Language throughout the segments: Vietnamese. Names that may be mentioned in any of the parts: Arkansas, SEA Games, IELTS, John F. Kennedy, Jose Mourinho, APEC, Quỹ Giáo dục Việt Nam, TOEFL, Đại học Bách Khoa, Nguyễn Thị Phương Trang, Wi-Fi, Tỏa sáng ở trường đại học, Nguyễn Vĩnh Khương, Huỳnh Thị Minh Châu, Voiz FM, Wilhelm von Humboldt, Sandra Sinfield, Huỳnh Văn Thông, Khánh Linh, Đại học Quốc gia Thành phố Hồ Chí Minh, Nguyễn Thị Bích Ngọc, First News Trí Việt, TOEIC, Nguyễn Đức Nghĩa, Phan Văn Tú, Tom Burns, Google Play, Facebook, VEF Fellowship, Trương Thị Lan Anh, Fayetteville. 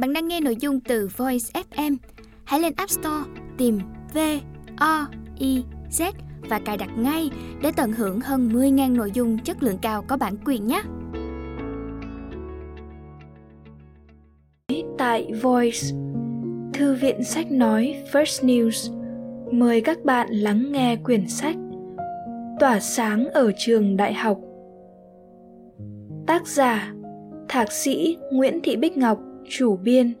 Bạn đang nghe nội dung từ Voiz FM. Hãy lên App Store, tìm VOIZ và cài đặt ngay để tận hưởng hơn 10.000 nội dung chất lượng cao có bản quyền nhé. Tại Voiz, Thư viện sách nói First News mời các bạn lắng nghe quyển sách Tỏa sáng ở trường đại học. Tác giả: Thạc sĩ Nguyễn Thị Bích Ngọc, chủ biên;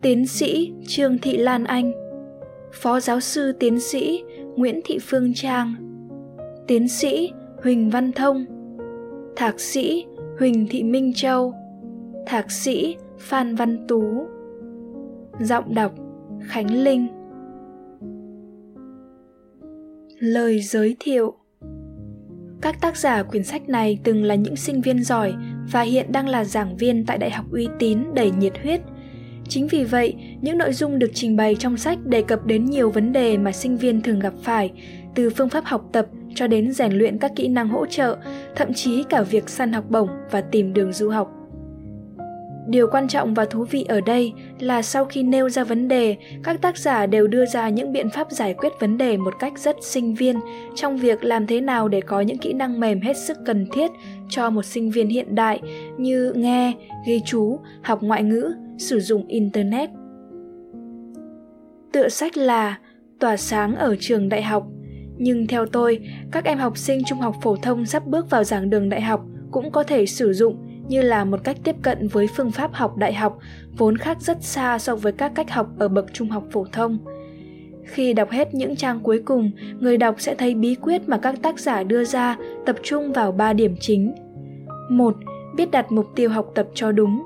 Tiến sĩ Trương Thị Lan Anh; Phó giáo sư tiến sĩ Nguyễn Thị Phương Trang; Tiến sĩ Huỳnh Văn Thông; Thạc sĩ Huỳnh Thị Minh Châu; Thạc sĩ Phan Văn Tú. Giọng đọc Khánh Linh. Lời giới thiệu. Các tác giả quyển sách này từng là những sinh viên giỏi và hiện đang là giảng viên tại đại học uy tín đầy nhiệt huyết. Chính vì vậy, những nội dung được trình bày trong sách đề cập đến nhiều vấn đề mà sinh viên thường gặp phải, từ phương pháp học tập cho đến rèn luyện các kỹ năng hỗ trợ, thậm chí cả việc săn học bổng và tìm đường du học. Điều quan trọng và thú vị ở đây là sau khi nêu ra vấn đề, các tác giả đều đưa ra những biện pháp giải quyết vấn đề một cách rất sinh viên trong việc làm thế nào để có những kỹ năng mềm hết sức cần thiết cho một sinh viên hiện đại như nghe, ghi chú, học ngoại ngữ, sử dụng Internet. Tựa sách là Tỏa sáng ở trường đại học, nhưng theo tôi, các em học sinh trung học phổ thông sắp bước vào giảng đường đại học cũng có thể sử dụng như là một cách tiếp cận với phương pháp học đại học vốn khác rất xa so với các cách học ở bậc trung học phổ thông. Khi đọc hết những trang cuối cùng, người đọc sẽ thấy bí quyết mà các tác giả đưa ra tập trung vào 3 điểm chính. 1. Biết đặt mục tiêu học tập cho đúng.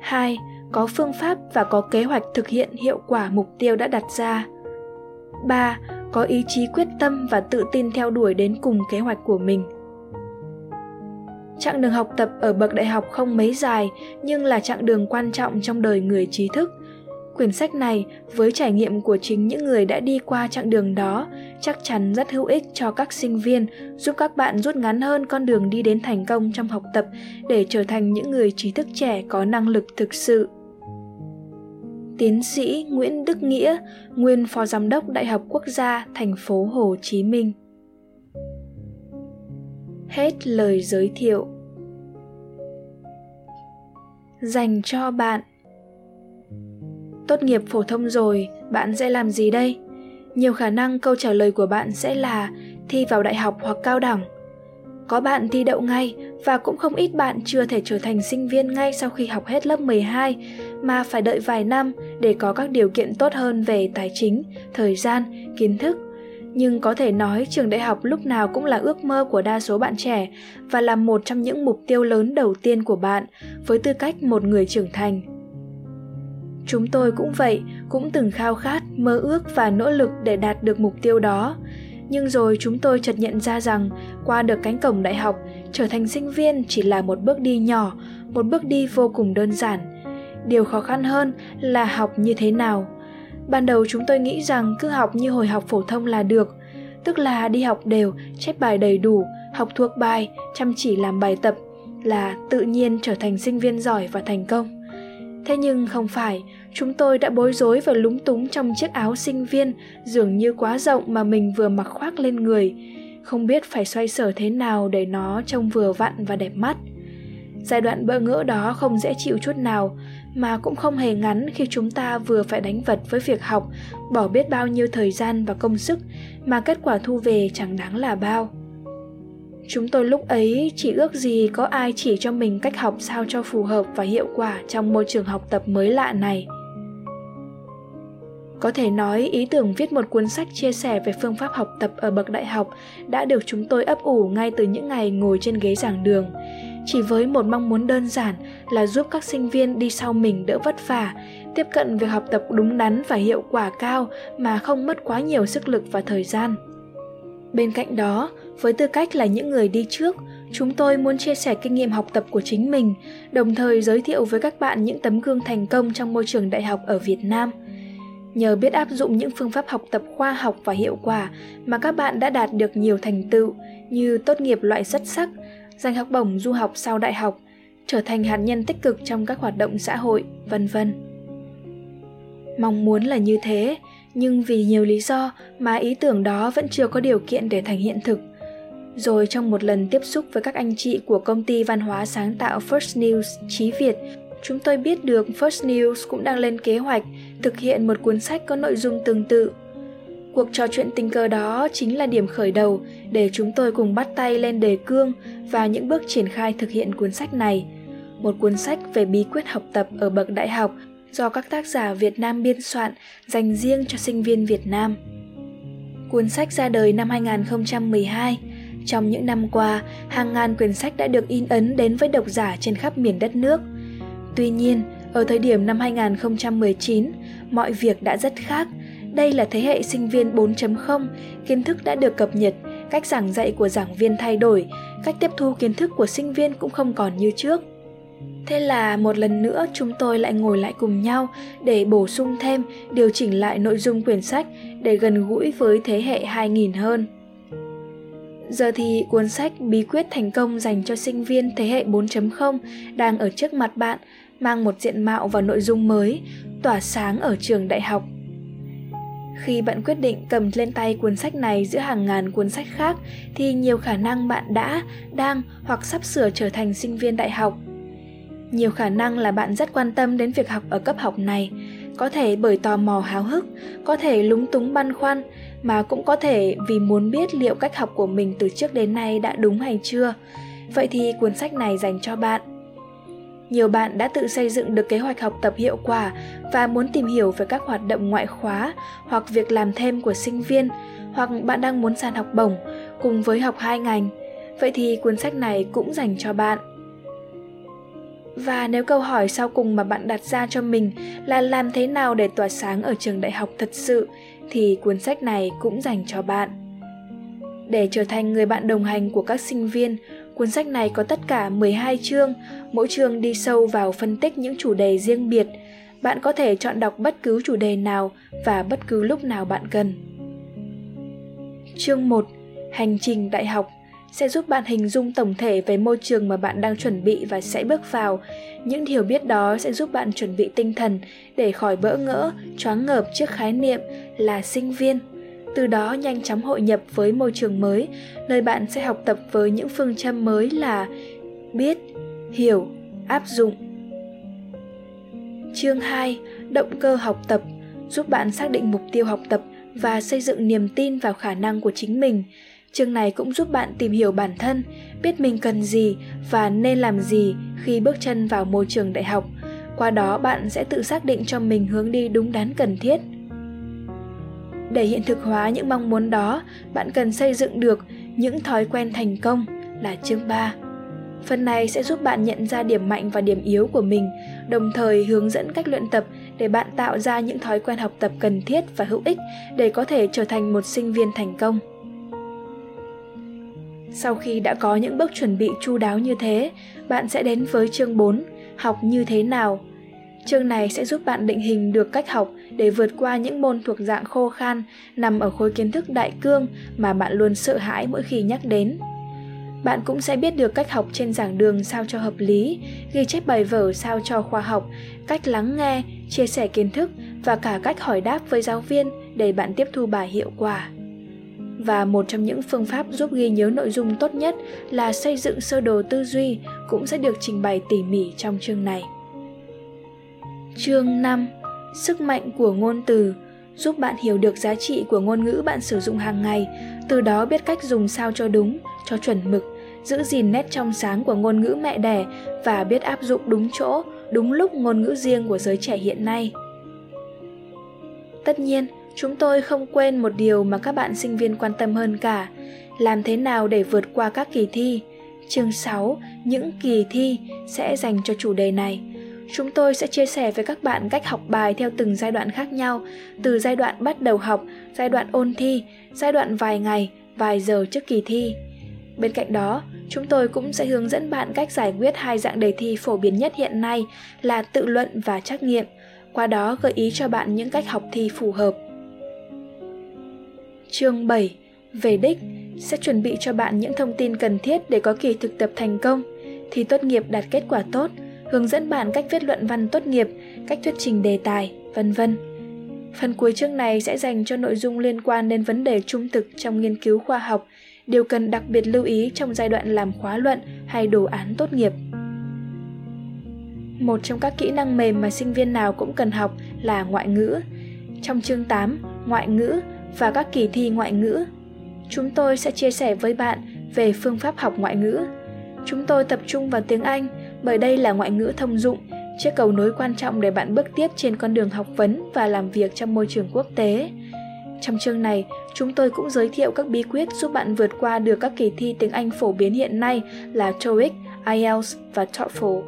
2. Có phương pháp và có kế hoạch thực hiện hiệu quả mục tiêu đã đặt ra. 3. Có ý chí quyết tâm và tự tin theo đuổi đến cùng kế hoạch của mình. Chặng đường học tập ở bậc đại học không mấy dài, nhưng là chặng đường quan trọng trong đời người trí thức. Quyển sách này, với trải nghiệm của chính những người đã đi qua chặng đường đó, chắc chắn rất hữu ích cho các sinh viên, giúp các bạn rút ngắn hơn con đường đi đến thành công trong học tập để trở thành những người trí thức trẻ có năng lực thực sự. Tiến sĩ Nguyễn Đức Nghĩa, nguyên Phó Giám đốc Đại học Quốc gia Thành phố Hồ Chí Minh. Hết lời giới thiệu. Dành cho bạn. Tốt nghiệp phổ thông rồi, bạn sẽ làm gì đây? Nhiều khả năng câu trả lời của bạn sẽ là thi vào đại học hoặc cao đẳng. Có bạn thi đậu ngay và cũng không ít bạn chưa thể trở thành sinh viên ngay sau khi học hết lớp 12 mà phải đợi vài năm để có các điều kiện tốt hơn về tài chính, thời gian, kiến thức. Nhưng có thể nói trường đại học lúc nào cũng là ước mơ của đa số bạn trẻ và là một trong những mục tiêu lớn đầu tiên của bạn với tư cách một người trưởng thành. Chúng tôi cũng vậy, cũng từng khao khát, mơ ước và nỗ lực để đạt được mục tiêu đó. Nhưng rồi chúng tôi chợt nhận ra rằng qua được cánh cổng đại học, trở thành sinh viên chỉ là một bước đi nhỏ, một bước đi vô cùng đơn giản. Điều khó khăn hơn là học như thế nào. Ban đầu chúng tôi nghĩ rằng cứ học như hồi học phổ thông là được, tức là đi học đều, chép bài đầy đủ, học thuộc bài, chăm chỉ làm bài tập là tự nhiên trở thành sinh viên giỏi và thành công. Thế nhưng không phải, chúng tôi đã bối rối và lúng túng trong chiếc áo sinh viên dường như quá rộng mà mình vừa mặc khoác lên người, không biết phải xoay sở thế nào để nó trông vừa vặn và đẹp mắt. Giai đoạn bỡ ngỡ đó không dễ chịu chút nào, mà cũng không hề ngắn khi chúng ta vừa phải đánh vật với việc học, bỏ biết bao nhiêu thời gian và công sức mà kết quả thu về chẳng đáng là bao. Chúng tôi lúc ấy chỉ ước gì có ai chỉ cho mình cách học sao cho phù hợp và hiệu quả trong môi trường học tập mới lạ này. Có thể nói ý tưởng viết một cuốn sách chia sẻ về phương pháp học tập ở bậc đại học đã được chúng tôi ấp ủ ngay từ những ngày ngồi trên ghế giảng đường, chỉ với một mong muốn đơn giản là giúp các sinh viên đi sau mình đỡ vất vả, tiếp cận việc học tập đúng đắn và hiệu quả cao mà không mất quá nhiều sức lực và thời gian. Bên cạnh đó, với tư cách là những người đi trước, chúng tôi muốn chia sẻ kinh nghiệm học tập của chính mình, đồng thời giới thiệu với các bạn những tấm gương thành công trong môi trường đại học ở Việt Nam. Nhờ biết áp dụng những phương pháp học tập khoa học và hiệu quả mà các bạn đã đạt được nhiều thành tựu như tốt nghiệp loại xuất sắc, giành học bổng du học sau đại học, trở thành hạt nhân tích cực trong các hoạt động xã hội, vân vân. Mong muốn là như thế, nhưng vì nhiều lý do mà ý tưởng đó vẫn chưa có điều kiện để thành hiện thực. Rồi trong một lần tiếp xúc với các anh chị của công ty văn hóa sáng tạo First News Trí Việt, chúng tôi biết được First News cũng đang lên kế hoạch thực hiện một cuốn sách có nội dung tương tự. Cuộc trò chuyện tình cờ đó chính là điểm khởi đầu để chúng tôi cùng bắt tay lên đề cương và những bước triển khai thực hiện cuốn sách này. Một cuốn sách về bí quyết học tập ở bậc đại học do các tác giả Việt Nam biên soạn dành riêng cho sinh viên Việt Nam. Cuốn sách ra đời năm 2012. Trong những năm qua, hàng ngàn quyển sách đã được in ấn đến với độc giả trên khắp miền đất nước. Tuy nhiên, ở thời điểm năm 2019, mọi việc đã rất khác. Đây là thế hệ sinh viên 4.0, kiến thức đã được cập nhật, cách giảng dạy của giảng viên thay đổi, cách tiếp thu kiến thức của sinh viên cũng không còn như trước. Thế là một lần nữa chúng tôi lại ngồi lại cùng nhau để bổ sung thêm, điều chỉnh lại nội dung quyển sách để gần gũi với thế hệ 2000 hơn. Giờ thì cuốn sách Bí quyết thành công dành cho sinh viên thế hệ 4.0 đang ở trước mặt bạn, mang một diện mạo và nội dung mới, tỏa sáng ở trường đại học. Khi bạn quyết định cầm lên tay cuốn sách này giữa hàng ngàn cuốn sách khác thì nhiều khả năng bạn đã, đang hoặc sắp sửa trở thành sinh viên đại học. Nhiều khả năng là bạn rất quan tâm đến việc học ở cấp học này, có thể bởi tò mò háo hức, có thể lúng túng băn khoăn, mà cũng có thể vì muốn biết liệu cách học của mình từ trước đến nay đã đúng hay chưa. Vậy thì cuốn sách này dành cho bạn. Nhiều bạn đã tự xây dựng được kế hoạch học tập hiệu quả và muốn tìm hiểu về các hoạt động ngoại khóa hoặc việc làm thêm của sinh viên, hoặc bạn đang muốn săn học bổng cùng với học 2 ngành. Vậy thì cuốn sách này cũng dành cho bạn. Và nếu câu hỏi sau cùng mà bạn đặt ra cho mình là làm thế nào để tỏa sáng ở trường đại học thật sự, thì cuốn sách này cũng dành cho bạn. Để trở thành người bạn đồng hành của các sinh viên, cuốn sách này có tất cả 12 chương, mỗi chương đi sâu vào phân tích những chủ đề riêng biệt. Bạn có thể chọn đọc bất cứ chủ đề nào và bất cứ lúc nào bạn cần. Chương 1. Hành trình đại học sẽ giúp bạn hình dung tổng thể về môi trường mà bạn đang chuẩn bị và sẽ bước vào. Những hiểu biết đó sẽ giúp bạn chuẩn bị tinh thần để khỏi bỡ ngỡ, choáng ngợp trước khái niệm là sinh viên. Từ đó nhanh chóng hội nhập với môi trường mới, nơi bạn sẽ học tập với những phương châm mới là biết, hiểu, áp dụng. Chương 2. Động cơ học tập giúp bạn xác định mục tiêu học tập và xây dựng niềm tin vào khả năng của chính mình. Chương này cũng giúp bạn tìm hiểu bản thân, biết mình cần gì và nên làm gì khi bước chân vào môi trường đại học. Qua đó bạn sẽ tự xác định cho mình hướng đi đúng đắn cần thiết. Để hiện thực hóa những mong muốn đó, bạn cần xây dựng được những thói quen thành công là chương 3. Phần này sẽ giúp bạn nhận ra điểm mạnh và điểm yếu của mình, đồng thời hướng dẫn cách luyện tập để bạn tạo ra những thói quen học tập cần thiết và hữu ích để có thể trở thành một sinh viên thành công. Sau khi đã có những bước chuẩn bị chu đáo như thế, bạn sẽ đến với chương 4, học như thế nào. Chương này sẽ giúp bạn định hình được cách học để vượt qua những môn thuộc dạng khô khan nằm ở khối kiến thức đại cương mà bạn luôn sợ hãi mỗi khi nhắc đến. Bạn cũng sẽ biết được cách học trên giảng đường sao cho hợp lý, ghi chép bài vở sao cho khoa học, cách lắng nghe, chia sẻ kiến thức và cả cách hỏi đáp với giáo viên để bạn tiếp thu bài hiệu quả. Và một trong những phương pháp giúp ghi nhớ nội dung tốt nhất là xây dựng sơ đồ tư duy cũng sẽ được trình bày tỉ mỉ trong chương này. Chương 5. Sức mạnh của ngôn từ giúp bạn hiểu được giá trị của ngôn ngữ bạn sử dụng hàng ngày, từ đó biết cách dùng sao cho đúng, cho chuẩn mực, giữ gìn nét trong sáng của ngôn ngữ mẹ đẻ và biết áp dụng đúng chỗ, đúng lúc ngôn ngữ riêng của giới trẻ hiện nay. Tất nhiên, chúng tôi không quên một điều mà các bạn sinh viên quan tâm hơn cả, làm thế nào để vượt qua các kỳ thi. Chương 6, những kỳ thi sẽ dành cho chủ đề này. Chúng tôi sẽ chia sẻ với các bạn cách học bài theo từng giai đoạn khác nhau, từ giai đoạn bắt đầu học, giai đoạn ôn thi, giai đoạn vài ngày, vài giờ trước kỳ thi. Bên cạnh đó, chúng tôi cũng sẽ hướng dẫn bạn cách giải quyết hai dạng đề thi phổ biến nhất hiện nay là tự luận và trắc nghiệm, qua đó gợi ý cho bạn những cách học thi phù hợp. Chương 7, về đích, sẽ chuẩn bị cho bạn những thông tin cần thiết để có kỳ thực tập thành công. Thi tốt nghiệp đạt kết quả tốt, hướng dẫn bạn cách viết luận văn tốt nghiệp, cách thuyết trình đề tài, vân vân. Phần cuối chương này sẽ dành cho nội dung liên quan đến vấn đề trung thực trong nghiên cứu khoa học, điều cần đặc biệt lưu ý trong giai đoạn làm khóa luận hay đồ án tốt nghiệp. Một trong các kỹ năng mềm mà sinh viên nào cũng cần học là ngoại ngữ. Trong chương 8, ngoại ngữ và các kỳ thi ngoại ngữ, chúng tôi sẽ chia sẻ với bạn về phương pháp học ngoại ngữ. Chúng tôi tập trung vào tiếng Anh bởi đây là ngoại ngữ thông dụng, chiếc cầu nối quan trọng để bạn bước tiếp trên con đường học vấn và làm việc trong môi trường quốc tế. Trong chương này, chúng tôi cũng giới thiệu các bí quyết giúp bạn vượt qua được các kỳ thi tiếng Anh phổ biến hiện nay là TOEIC, IELTS và TOEFL.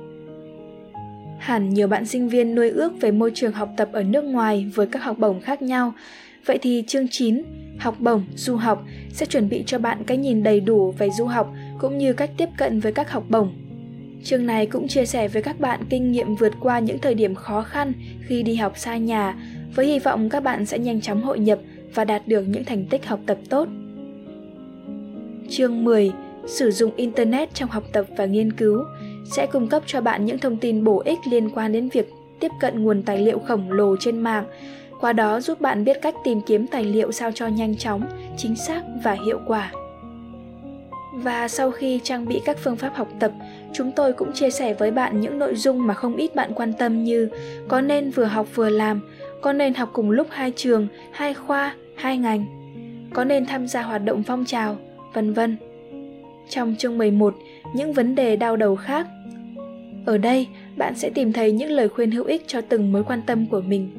Hẳn nhiều bạn sinh viên nuôi ước về môi trường học tập ở nước ngoài với các học bổng khác nhau. Vậy thì chương 9, học bổng, du học sẽ chuẩn bị cho bạn cái nhìn đầy đủ về du học cũng như cách tiếp cận với các học bổng. Chương này cũng chia sẻ với các bạn kinh nghiệm vượt qua những thời điểm khó khăn khi đi học xa nhà, với hy vọng các bạn sẽ nhanh chóng hội nhập và đạt được những thành tích học tập tốt. Chương 10, sử dụng Internet trong học tập và nghiên cứu sẽ cung cấp cho bạn những thông tin bổ ích liên quan đến việc tiếp cận nguồn tài liệu khổng lồ trên mạng, qua đó giúp bạn biết cách tìm kiếm tài liệu sao cho nhanh chóng, chính xác và hiệu quả. Và sau khi trang bị các phương pháp học tập, chúng tôi cũng chia sẻ với bạn những nội dung mà không ít bạn quan tâm như có nên vừa học vừa làm, có nên học cùng lúc 2 trường, 2 khoa, 2 ngành, có nên tham gia hoạt động phong trào, vân vân. Trong chương 11, những vấn đề đau đầu khác. Ở đây, bạn sẽ tìm thấy những lời khuyên hữu ích cho từng mối quan tâm của mình,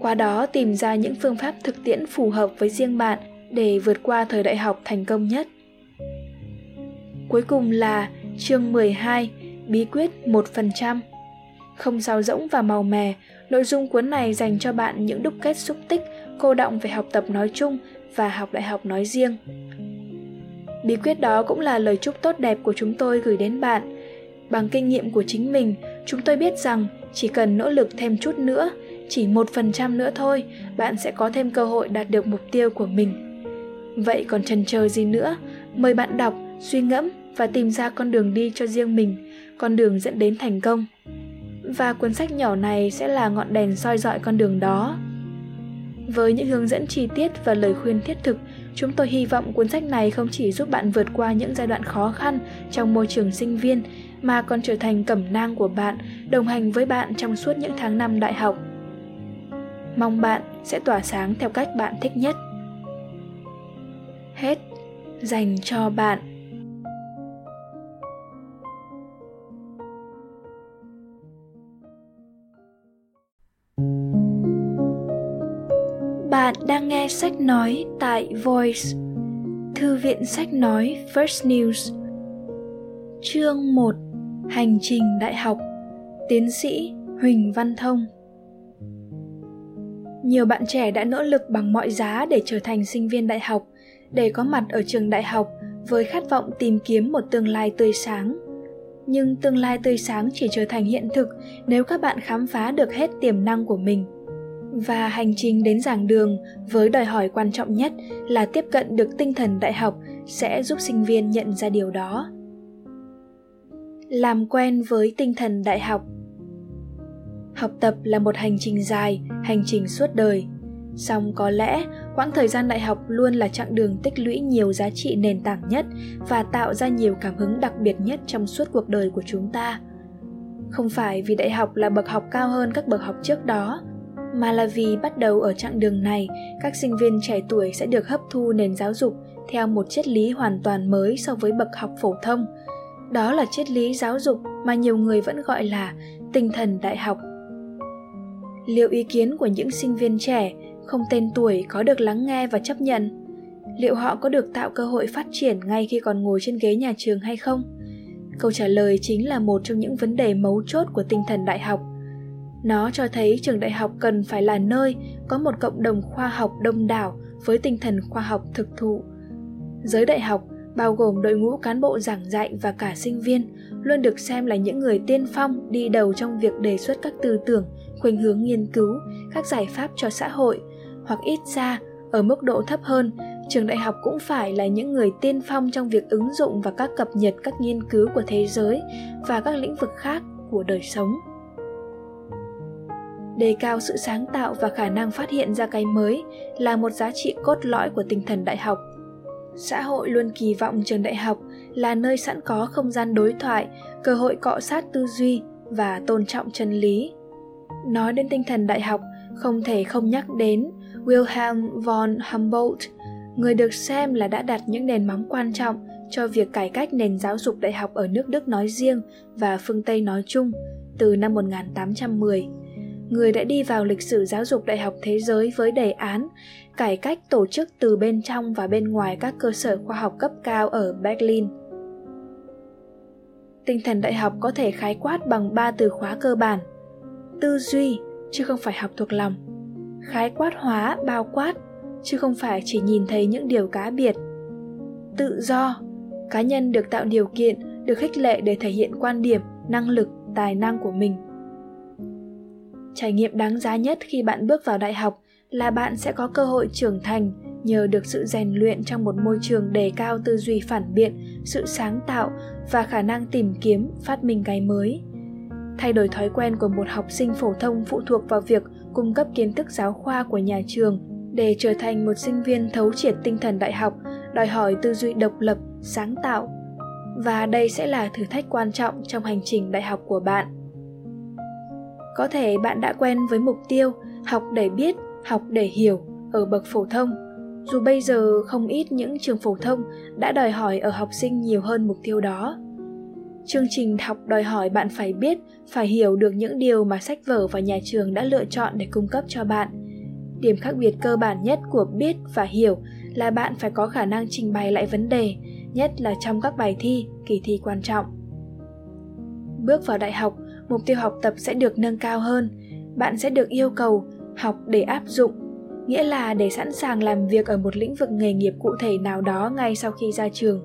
qua đó tìm ra những phương pháp thực tiễn phù hợp với riêng bạn để vượt qua thời đại học thành công nhất. Cuối cùng là chương 12, bí quyết 1%. Không sáo rỗng và màu mè, nội dung cuốn này dành cho bạn những đúc kết xúc tích, cô đọng về học tập nói chung và học đại học nói riêng. Bí quyết đó cũng là lời chúc tốt đẹp của chúng tôi gửi đến bạn. Bằng kinh nghiệm của chính mình, chúng tôi biết rằng chỉ cần nỗ lực thêm chút nữa, chỉ 1% nữa thôi, bạn sẽ có thêm cơ hội đạt được mục tiêu của mình. Vậy còn chần chờ gì nữa, mời bạn đọc, suy ngẫm và tìm ra con đường đi cho riêng mình, con đường dẫn đến thành công. Và cuốn sách nhỏ này sẽ là ngọn đèn soi rọi con đường đó. Với những hướng dẫn chi tiết và lời khuyên thiết thực, chúng tôi hy vọng cuốn sách này không chỉ giúp bạn vượt qua những giai đoạn khó khăn trong môi trường sinh viên, mà còn trở thành cẩm nang của bạn, đồng hành với bạn trong suốt những tháng năm đại học. Mong bạn sẽ tỏa sáng theo cách bạn thích nhất. Hết, dành cho bạn. Bạn đang nghe sách nói tại Voiz, Thư viện sách nói First News. Chương 1, Hành trình đại học, tiến sĩ Huỳnh Văn Thông. Nhiều bạn trẻ đã nỗ lực bằng mọi giá để trở thành sinh viên đại học, để có mặt ở trường đại học với khát vọng tìm kiếm một tương lai tươi sáng. Nhưng tương lai tươi sáng chỉ trở thành hiện thực nếu các bạn khám phá được hết tiềm năng của mình. Và hành trình đến giảng đường với đòi hỏi quan trọng nhất là tiếp cận được tinh thần đại học sẽ giúp sinh viên nhận ra điều đó. Làm quen với tinh thần đại học. Học tập là một hành trình dài, hành trình suốt đời. Song có lẽ quãng thời gian đại học luôn là chặng đường tích lũy nhiều giá trị nền tảng nhất và tạo ra nhiều cảm hứng đặc biệt nhất trong suốt cuộc đời của chúng ta. Không phải vì đại học là bậc học cao hơn các bậc học trước đó, mà là vì bắt đầu ở chặng đường này, các sinh viên trẻ tuổi sẽ được hấp thu nền giáo dục theo một triết lý hoàn toàn mới so với bậc học phổ thông. Đó là triết lý giáo dục mà nhiều người vẫn gọi là tinh thần đại học. Liệu ý kiến của những sinh viên trẻ không tên tuổi có được lắng nghe và chấp nhận? Liệu họ có được tạo cơ hội phát triển ngay khi còn ngồi trên ghế nhà trường hay không? Câu trả lời chính là một trong những vấn đề mấu chốt của tinh thần đại học. Nó cho thấy trường đại học cần phải là nơi có một cộng đồng khoa học đông đảo với tinh thần khoa học thực thụ. Giới đại học, bao gồm đội ngũ cán bộ giảng dạy và cả sinh viên, luôn được xem là những người tiên phong đi đầu trong việc đề xuất các tư tưởng, khuynh hướng nghiên cứu, các giải pháp cho xã hội, hoặc ít ra, ở mức độ thấp hơn trường đại học cũng phải là những người tiên phong trong việc ứng dụng và các cập nhật các nghiên cứu của thế giới và các lĩnh vực khác của đời sống. Đề cao sự sáng tạo và khả năng phát hiện ra cái mới là một giá trị cốt lõi của tinh thần đại học. Xã hội luôn kỳ vọng trường đại học là nơi sẵn có không gian đối thoại, cơ hội cọ sát tư duy và tôn trọng chân lý. Nói đến tinh thần đại học, không thể không nhắc đến Wilhelm von Humboldt, người được xem là đã đặt những nền móng quan trọng cho việc cải cách nền giáo dục đại học ở nước Đức nói riêng và phương Tây nói chung từ năm 1810. Người đã đi vào lịch sử giáo dục đại học thế giới với đề án cải cách tổ chức từ bên trong và bên ngoài các cơ sở khoa học cấp cao ở Berlin. Tinh thần đại học có thể khái quát bằng 3 từ khóa cơ bản: tư duy, chứ không phải học thuộc lòng; khái quát hóa, bao quát, chứ không phải chỉ nhìn thấy những điều cá biệt; tự do, cá nhân được tạo điều kiện, được khích lệ để thể hiện quan điểm, năng lực, tài năng của mình. Trải nghiệm đáng giá nhất khi bạn bước vào đại học là bạn sẽ có cơ hội trưởng thành nhờ được sự rèn luyện trong một môi trường đề cao tư duy phản biện, sự sáng tạo và khả năng tìm kiếm, phát minh cái mới. Thay đổi thói quen của một học sinh phổ thông phụ thuộc vào việc cung cấp kiến thức giáo khoa của nhà trường để trở thành một sinh viên thấu triệt tinh thần đại học, đòi hỏi tư duy độc lập, sáng tạo. Và đây sẽ là thử thách quan trọng trong hành trình đại học của bạn. Có thể bạn đã quen với mục tiêu học để biết, học để hiểu ở bậc phổ thông, dù bây giờ không ít những trường phổ thông đã đòi hỏi ở học sinh nhiều hơn mục tiêu đó. Chương trình học đòi hỏi bạn phải biết, phải hiểu được những điều mà sách vở và nhà trường đã lựa chọn để cung cấp cho bạn. Điểm khác biệt cơ bản nhất của biết và hiểu là bạn phải có khả năng trình bày lại vấn đề, nhất là trong các bài thi, kỳ thi quan trọng. Bước vào đại học, mục tiêu học tập sẽ được nâng cao hơn. Bạn sẽ được yêu cầu học để áp dụng, nghĩa là để sẵn sàng làm việc ở một lĩnh vực nghề nghiệp cụ thể nào đó ngay sau khi ra trường.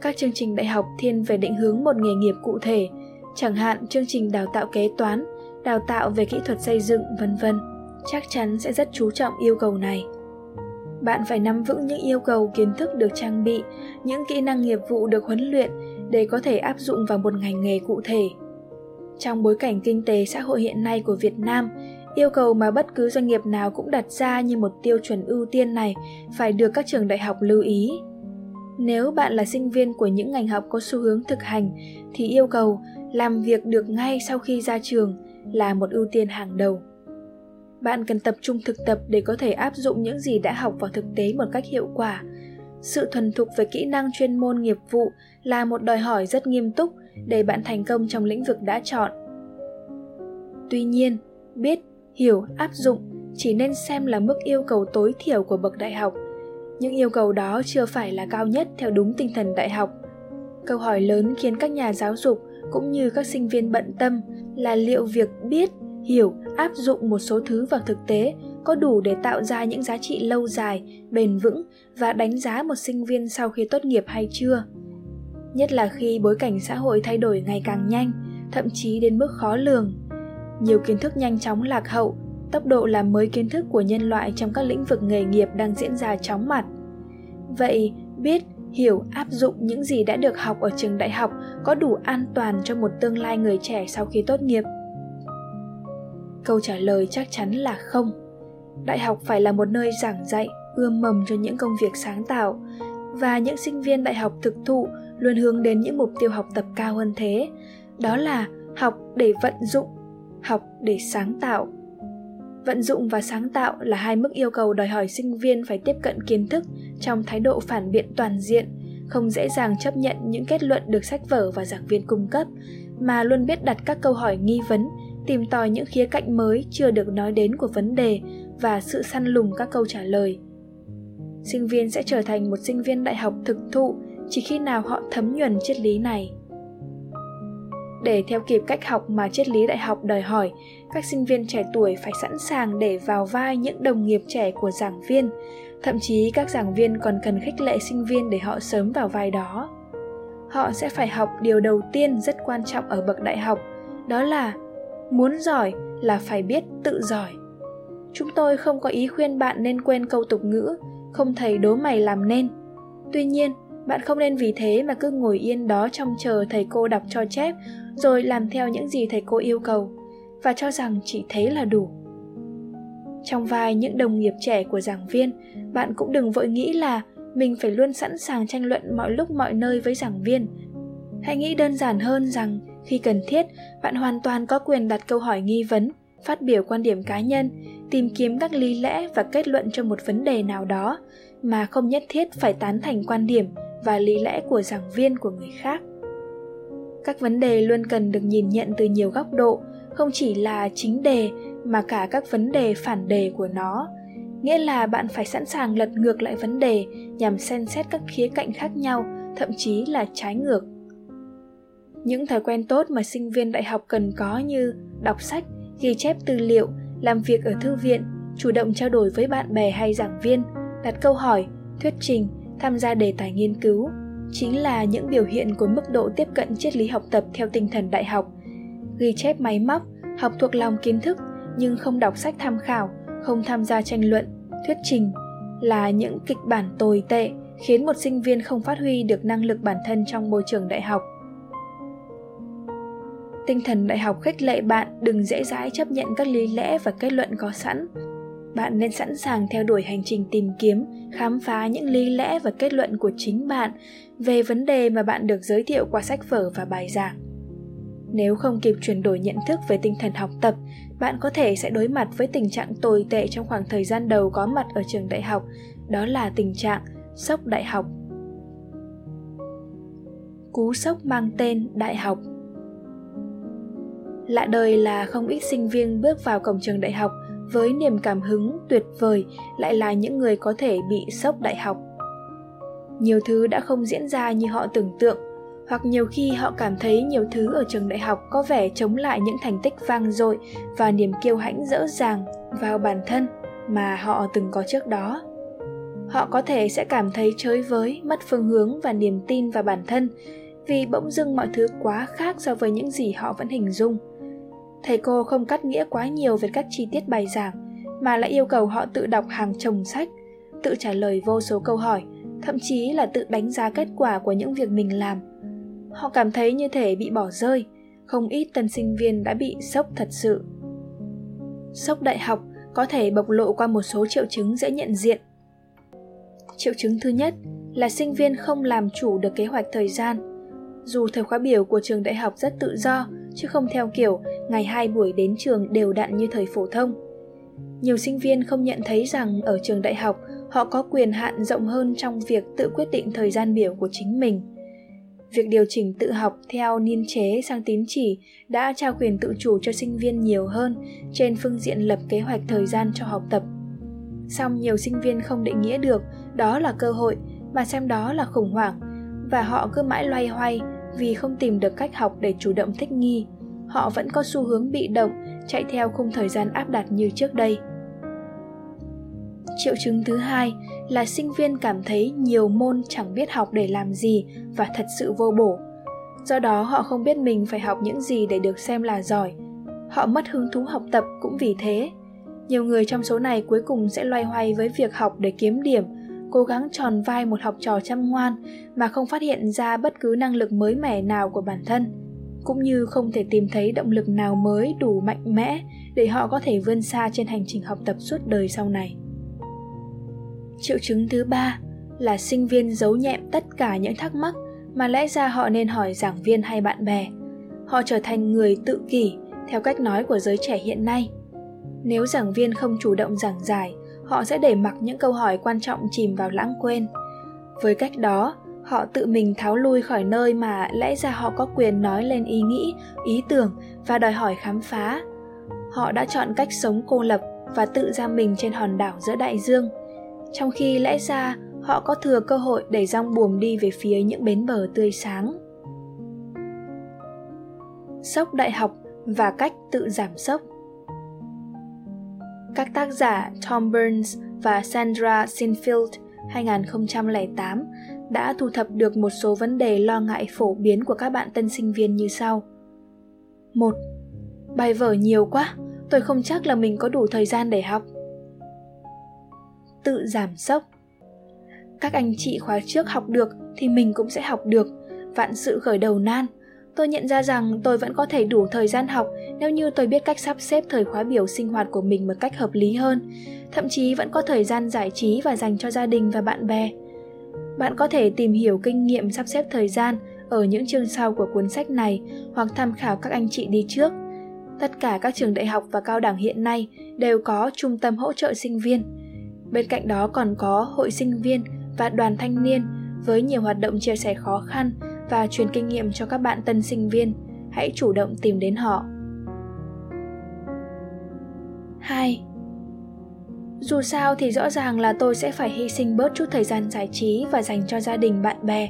Các chương trình đại học thiên về định hướng một nghề nghiệp cụ thể, chẳng hạn chương trình đào tạo kế toán, đào tạo về kỹ thuật xây dựng, vân vân, chắc chắn sẽ rất chú trọng yêu cầu này. Bạn phải nắm vững những yêu cầu kiến thức được trang bị, những kỹ năng nghiệp vụ được huấn luyện để có thể áp dụng vào một ngành nghề cụ thể. Trong bối cảnh kinh tế xã hội hiện nay của Việt Nam, yêu cầu mà bất cứ doanh nghiệp nào cũng đặt ra như một tiêu chuẩn ưu tiên này phải được các trường đại học lưu ý. Nếu bạn là sinh viên của những ngành học có xu hướng thực hành, thì yêu cầu làm việc được ngay sau khi ra trường là một ưu tiên hàng đầu. Bạn cần tập trung thực tập để có thể áp dụng những gì đã học vào thực tế một cách hiệu quả. Sự thuần thục về kỹ năng chuyên môn nghiệp vụ là một đòi hỏi rất nghiêm túc để bạn thành công trong lĩnh vực đã chọn. Tuy nhiên, biết, hiểu, áp dụng chỉ nên xem là mức yêu cầu tối thiểu của bậc đại học. Những yêu cầu đó chưa phải là cao nhất theo đúng tinh thần đại học. Câu hỏi lớn khiến các nhà giáo dục cũng như các sinh viên bận tâm là liệu việc biết, hiểu, áp dụng một số thứ vào thực tế có đủ để tạo ra những giá trị lâu dài, bền vững và đánh giá một sinh viên sau khi tốt nghiệp hay chưa. Nhất là khi bối cảnh xã hội thay đổi ngày càng nhanh, thậm chí đến mức khó lường. Nhiều kiến thức nhanh chóng lạc hậu, tốc độ làm mới kiến thức của nhân loại trong các lĩnh vực nghề nghiệp đang diễn ra chóng mặt. Vậy, biết, hiểu, áp dụng những gì đã được học ở trường đại học có đủ an toàn cho một tương lai người trẻ sau khi tốt nghiệp? Câu trả lời chắc chắn là không. Đại học phải là một nơi giảng dạy, ươm mầm cho những công việc sáng tạo, và những sinh viên đại học thực thụ luôn hướng đến những mục tiêu học tập cao hơn thế, đó là học để vận dụng, học để sáng tạo. Vận dụng và sáng tạo là hai mức yêu cầu đòi hỏi sinh viên phải tiếp cận kiến thức trong thái độ phản biện toàn diện, không dễ dàng chấp nhận những kết luận được sách vở và giảng viên cung cấp, mà luôn biết đặt các câu hỏi nghi vấn, tìm tòi những khía cạnh mới chưa được nói đến của vấn đề và sự săn lùng các câu trả lời. Sinh viên sẽ trở thành một sinh viên đại học thực thụ chỉ khi nào họ thấm nhuần triết lý này. Để theo kịp cách học mà triết lý đại học đòi hỏi, các sinh viên trẻ tuổi phải sẵn sàng để vào vai những đồng nghiệp trẻ của giảng viên, thậm chí các giảng viên còn cần khích lệ sinh viên để họ sớm vào vai đó. Họ sẽ phải học điều đầu tiên rất quan trọng ở bậc đại học, đó là muốn giỏi là phải biết tự giỏi. Chúng tôi không có ý khuyên bạn nên quên câu tục ngữ không thầy đố mày làm nên. Tuy nhiên, bạn không nên vì thế mà cứ ngồi yên đó trông chờ thầy cô đọc cho chép, rồi làm theo những gì thầy cô yêu cầu, và cho rằng chỉ thế là đủ. Trong vai những đồng nghiệp trẻ của giảng viên, bạn cũng đừng vội nghĩ là mình phải luôn sẵn sàng tranh luận mọi lúc mọi nơi với giảng viên. Hãy nghĩ đơn giản hơn rằng khi cần thiết, bạn hoàn toàn có quyền đặt câu hỏi nghi vấn, phát biểu quan điểm cá nhân, tìm kiếm các lý lẽ và kết luận cho một vấn đề nào đó, mà không nhất thiết phải tán thành quan điểm và lý lẽ của giảng viên của người khác. Các vấn đề luôn cần được nhìn nhận từ nhiều góc độ, không chỉ là chính đề mà cả các vấn đề phản đề của nó. Nghĩa là bạn phải sẵn sàng lật ngược lại vấn đề nhằm xem xét các khía cạnh khác nhau, thậm chí là trái ngược. Những thói quen tốt mà sinh viên đại học cần có như đọc sách, ghi chép tư liệu, làm việc ở thư viện, chủ động trao đổi với bạn bè hay giảng viên, đặt câu hỏi, thuyết trình, tham gia đề tài nghiên cứu, chính là những biểu hiện của mức độ tiếp cận triết lý học tập theo tinh thần đại học. Ghi chép máy móc, học thuộc lòng kiến thức nhưng không đọc sách tham khảo, không tham gia tranh luận, thuyết trình là những kịch bản tồi tệ khiến một sinh viên không phát huy được năng lực bản thân trong môi trường đại học. Tinh thần đại học khích lệ bạn đừng dễ dãi chấp nhận các lý lẽ và kết luận có sẵn. Bạn nên sẵn sàng theo đuổi hành trình tìm kiếm, khám phá những lý lẽ và kết luận của chính bạn về vấn đề mà bạn được giới thiệu qua sách vở và bài giảng. Nếu không kịp chuyển đổi nhận thức về tinh thần học tập, bạn có thể sẽ đối mặt với tình trạng tồi tệ trong khoảng thời gian đầu có mặt ở trường đại học, đó là tình trạng sốc đại học. Cú sốc mang tên đại học. Lạ đời là không ít sinh viên bước vào cổng trường đại học với niềm cảm hứng tuyệt vời lại là những người có thể bị sốc đại học. Nhiều thứ đã không diễn ra như họ tưởng tượng, hoặc nhiều khi họ cảm thấy nhiều thứ ở trường đại học có vẻ chống lại những thành tích vang dội và niềm kiêu hãnh dễ dàng vào bản thân mà họ từng có trước đó. Họ có thể sẽ cảm thấy chới với, mất phương hướng và niềm tin vào bản thân vì bỗng dưng mọi thứ quá khác so với những gì họ vẫn hình dung. Thầy cô không cắt nghĩa quá nhiều về các chi tiết bài giảng, mà lại yêu cầu họ tự đọc hàng chồng sách, tự trả lời vô số câu hỏi, thậm chí là tự đánh giá kết quả của những việc mình làm. Họ cảm thấy như thể bị bỏ rơi, không ít tân sinh viên đã bị sốc thật sự. Sốc đại học có thể bộc lộ qua một số triệu chứng dễ nhận diện. Triệu chứng thứ nhất là sinh viên không làm chủ được kế hoạch thời gian. Dù thời khóa biểu của trường đại học rất tự do, chứ không theo kiểu ngày 2 buổi đến trường đều đặn như thời phổ thông. Nhiều sinh viên không nhận thấy rằng ở trường đại học họ có quyền hạn rộng hơn trong việc tự quyết định thời gian biểu của chính mình. Việc điều chỉnh tự học theo niên chế sang tín chỉ đã trao quyền tự chủ cho sinh viên nhiều hơn trên phương diện lập kế hoạch thời gian cho học tập. Song nhiều sinh viên không định nghĩa được đó là cơ hội mà xem đó là khủng hoảng, và họ cứ mãi loay hoay vì không tìm được cách học để chủ động thích nghi. Họ vẫn có xu hướng bị động, chạy theo khung thời gian áp đặt như trước đây. Triệu chứng thứ hai là sinh viên cảm thấy nhiều môn chẳng biết học để làm gì và thật sự vô bổ. Do đó họ không biết mình phải học những gì để được xem là giỏi. Họ mất hứng thú học tập cũng vì thế. Nhiều người trong số này cuối cùng sẽ loay hoay với việc học để kiếm điểm, cố gắng tròn vai một học trò chăm ngoan mà không phát hiện ra bất cứ năng lực mới mẻ nào của bản thân, cũng như không thể tìm thấy động lực nào mới đủ mạnh mẽ để họ có thể vươn xa trên hành trình học tập suốt đời sau này. Triệu chứng thứ ba là sinh viên giấu nhẹm tất cả những thắc mắc mà lẽ ra họ nên hỏi giảng viên hay bạn bè. Họ trở thành người tự kỷ, theo cách nói của giới trẻ hiện nay. Nếu giảng viên không chủ động giảng giải, họ sẽ để mặc những câu hỏi quan trọng chìm vào lãng quên. Với cách đó, họ tự mình tháo lui khỏi nơi mà lẽ ra họ có quyền nói lên ý nghĩ, ý tưởng và đòi hỏi khám phá. Họ đã chọn cách sống cô lập và tự giam mình trên hòn đảo giữa đại dương, trong khi lẽ ra họ có thừa cơ hội để dong buồm đi về phía những bến bờ tươi sáng. Sốc đại học và cách tự giảm sốc. Các tác giả Tom Burns và Sandra Sinfield 2008 đã thu thập được một số vấn đề lo ngại phổ biến của các bạn tân sinh viên như sau. 1. Bài vở nhiều quá, tôi không chắc là mình có đủ thời gian để học. Tự giảm sốc. các anh chị khóa trước học được thì mình cũng sẽ học được. Vạn sự khởi đầu nan. Tôi nhận ra rằng tôi vẫn có thể đủ thời gian học nếu như tôi biết cách sắp xếp thời khóa biểu sinh hoạt của mình một cách hợp lý hơn. Thậm chí vẫn có thời gian giải trí và dành cho gia đình và bạn bè. Bạn có thể tìm hiểu kinh nghiệm sắp xếp thời gian ở những chương sau của cuốn sách này hoặc tham khảo các anh chị đi trước. Tất cả các trường đại học và cao đẳng hiện nay đều có trung tâm hỗ trợ sinh viên. Bên cạnh đó còn có hội sinh viên và đoàn thanh niên với nhiều hoạt động chia sẻ khó khăn và truyền kinh nghiệm cho các bạn tân sinh viên. Hãy chủ động tìm đến họ. 2. Dù sao thì rõ ràng là tôi sẽ phải hy sinh bớt chút thời gian giải trí và dành cho gia đình, bạn bè,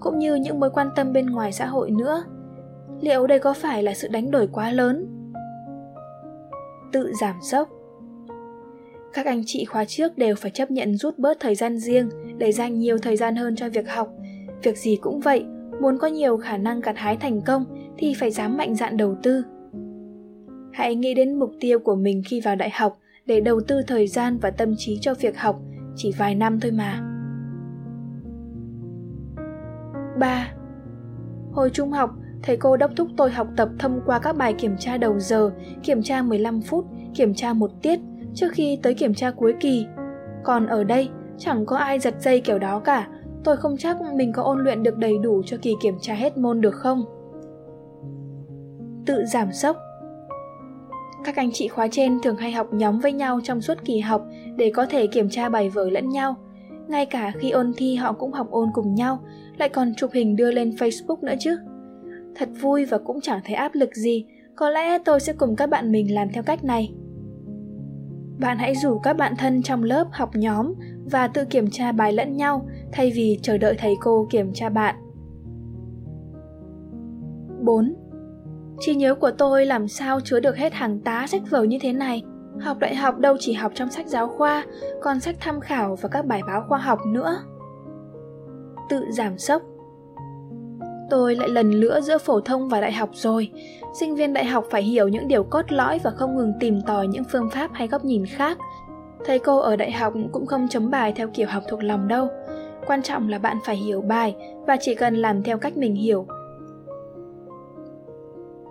cũng như những mối quan tâm bên ngoài xã hội nữa. Liệu đây có phải là sự đánh đổi quá lớn? Tự giảm sốc. Các anh chị khóa trước đều phải chấp nhận rút bớt thời gian riêng để dành nhiều thời gian hơn cho việc học. Việc gì cũng vậy, muốn có nhiều khả năng gặt hái thành công thì phải dám mạnh dạn đầu tư. Hãy nghĩ đến mục tiêu của mình khi vào đại học để đầu tư thời gian và tâm trí cho việc học, chỉ vài năm thôi mà. 3. Hồi trung học, thầy cô đốc thúc tôi học tập thông qua các bài kiểm tra đầu giờ, kiểm tra 15 phút, kiểm tra một tiết trước khi tới kiểm tra cuối kỳ. Còn ở đây, chẳng có ai giật dây kiểu đó cả. Tôi không chắc mình có ôn luyện được đầy đủ cho kỳ kiểm tra hết môn được không? Tự giảm sốc. Các anh chị khóa trên thường hay học nhóm với nhau trong suốt kỳ học để có thể kiểm tra bài vở lẫn nhau. Ngay cả khi ôn thi họ cũng học ôn cùng nhau, lại còn chụp hình đưa lên Facebook nữa chứ. Thật vui và cũng chẳng thấy áp lực gì, có lẽ tôi sẽ cùng các bạn mình làm theo cách này. Bạn hãy rủ các bạn thân trong lớp học nhóm và tự kiểm tra bài lẫn nhau thay vì chờ đợi thầy cô kiểm tra bạn. 4. Trí nhớ của tôi làm sao chứa được hết hàng tá sách vở như thế này. Học đại học đâu chỉ học trong sách giáo khoa, còn sách tham khảo và các bài báo khoa học nữa. Tự giảm sốc. Tôi lại lần nữa giữa phổ thông và đại học rồi. Sinh viên đại học phải hiểu những điều cốt lõi và không ngừng tìm tòi những phương pháp hay góc nhìn khác. Thầy cô ở đại học cũng không chấm bài theo kiểu học thuộc lòng đâu. Quan trọng là bạn phải hiểu bài và chỉ cần làm theo cách mình hiểu.